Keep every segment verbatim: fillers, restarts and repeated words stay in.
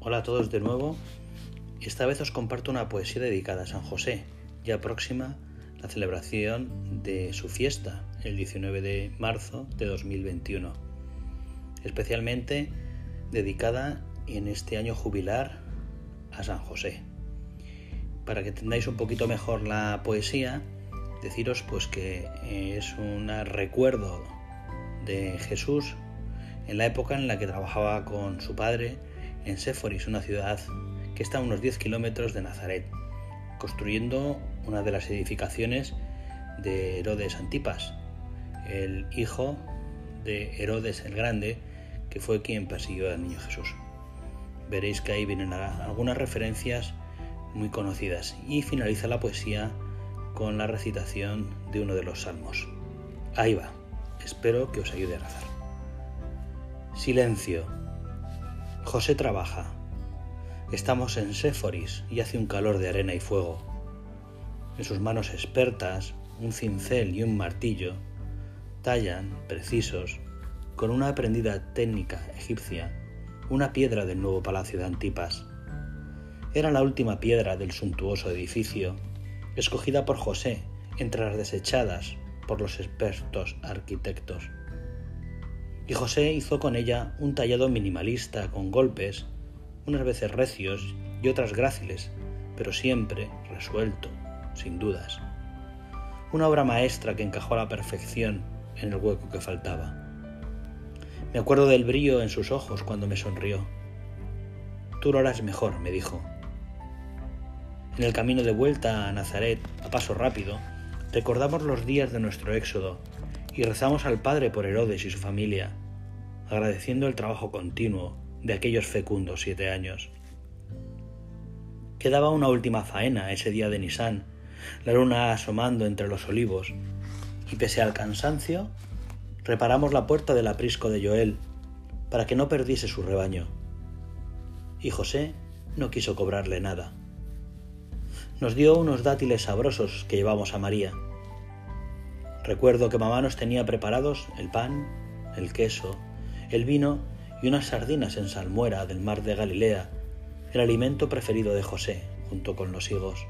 Hola a todos de nuevo. Esta vez os comparto una poesía dedicada a San José, ya próxima la celebración de su fiesta, el diecinueve de marzo de dos mil veintiuno. Especialmente dedicada en este año jubilar a San José. Para que entendáis un poquito mejor la poesía, deciros pues que es un recuerdo de Jesús en la época en la que trabajaba con su padre en Séforis, una ciudad que está a unos diez kilómetros de Nazaret, construyendo una de las edificaciones de Herodes Antipas, el hijo de Herodes el Grande, que fue quien persiguió al niño Jesús. Veréis que ahí vienen algunas referencias muy conocidas y finaliza la poesía con la recitación de uno de los salmos. Ahí va, espero que os ayude a rezar. Silencio. José trabaja. Estamos en Séforis y hace un calor de arena y fuego. En sus manos expertas, un cincel y un martillo, tallan, precisos, con una aprendida técnica egipcia, una piedra del nuevo palacio de Antipas. Era la última piedra del suntuoso edificio, escogida por José entre las desechadas por los expertos arquitectos. Y José hizo con ella un tallado minimalista con golpes, unas veces recios y otras gráciles, pero siempre resuelto, sin dudas. Una obra maestra que encajó a la perfección en el hueco que faltaba. Me acuerdo del brillo en sus ojos cuando me sonrió. Tú lo harás mejor, me dijo. En el camino de vuelta a Nazaret, a paso rápido, recordamos los días de nuestro éxodo, y rezamos al Padre por Herodes y su familia, agradeciendo el trabajo continuo de aquellos fecundos siete años. Quedaba una última faena ese día de Nisán, la luna asomando entre los olivos, y pese al cansancio, reparamos la puerta del aprisco de Joel para que no perdiese su rebaño. Y José no quiso cobrarle nada. Nos dio unos dátiles sabrosos que llevamos a María. Recuerdo que mamá nos tenía preparados el pan, el queso, el vino y unas sardinas en salmuera del mar de Galilea, el alimento preferido de José, junto con los higos.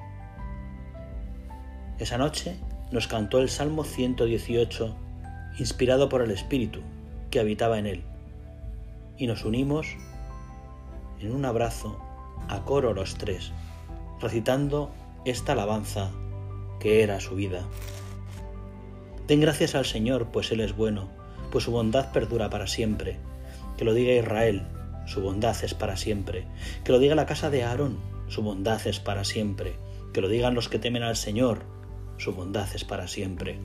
Esa noche nos cantó el Salmo ciento dieciocho, inspirado por el Espíritu que habitaba en él, y nos unimos en un abrazo a coro los tres, recitando esta alabanza que era su vida. Den gracias al Señor, pues Él es bueno, pues su bondad perdura para siempre. Que lo diga Israel, su bondad es para siempre. Que lo diga la casa de Aarón, su bondad es para siempre. Que lo digan los que temen al Señor, su bondad es para siempre.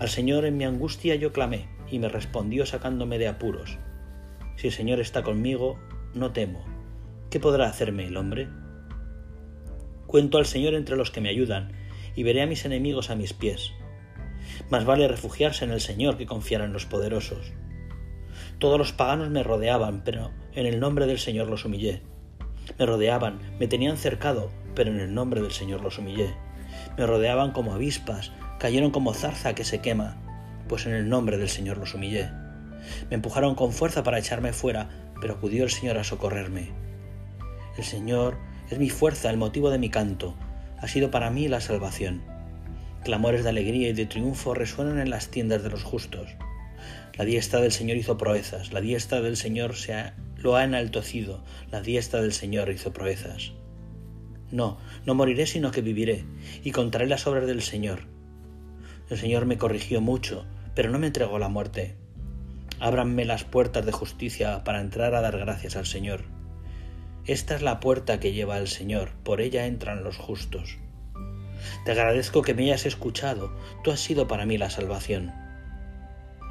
Al Señor en mi angustia yo clamé, y me respondió sacándome de apuros. Si el Señor está conmigo, no temo. ¿Qué podrá hacerme el hombre? Cuento al Señor entre los que me ayudan, y veré a mis enemigos a mis pies. Más vale refugiarse en el Señor que confiar en los poderosos. Todos los paganos me rodeaban, pero en el nombre del Señor los humillé. Me rodeaban, me tenían cercado, pero en el nombre del Señor los humillé. Me rodeaban como avispas, cayeron como zarza que se quema, pues en el nombre del Señor los humillé. Me empujaron con fuerza para echarme fuera, pero acudió el Señor a socorrerme. El Señor es mi fuerza, el motivo de mi canto, ha sido para mí la salvación. Clamores de alegría y de triunfo resuenan en las tiendas de los justos. La diestra del Señor hizo proezas, la diestra del Señor se ha, lo ha enaltecido, la diestra del Señor hizo proezas. No, no moriré sino que viviré, y contaré las obras del Señor. El Señor me corrigió mucho, pero no me entregó la muerte. Ábranme las puertas de justicia para entrar a dar gracias al Señor. Esta es la puerta que lleva al Señor, por ella entran los justos. Te agradezco que me hayas escuchado, tú has sido para mí la salvación.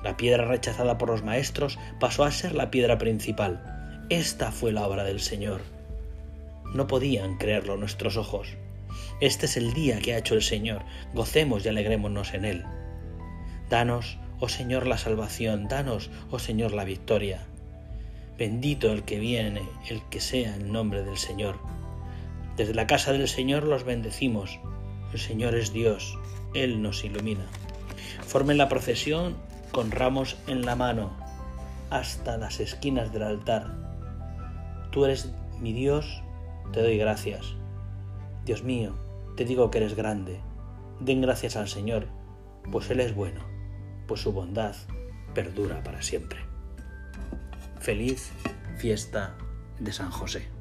La piedra rechazada por los maestros pasó a ser la piedra principal. Esta fue la obra del Señor. No podían creerlo nuestros ojos. Este es el día que ha hecho el Señor, gocemos y alegrémonos en él. Danos, oh Señor, la salvación, danos, oh Señor, la victoria. Bendito el que viene, el que sea el nombre del Señor. Desde la casa del Señor los bendecimos. El Señor es Dios, Él nos ilumina. Formen la procesión con ramos en la mano. hasta las esquinas del altar. Tú eres mi Dios, te doy gracias. Dios mío, te digo que eres grande. Den gracias al Señor, pues Él es bueno, pues su bondad perdura para siempre. Feliz fiesta de San José.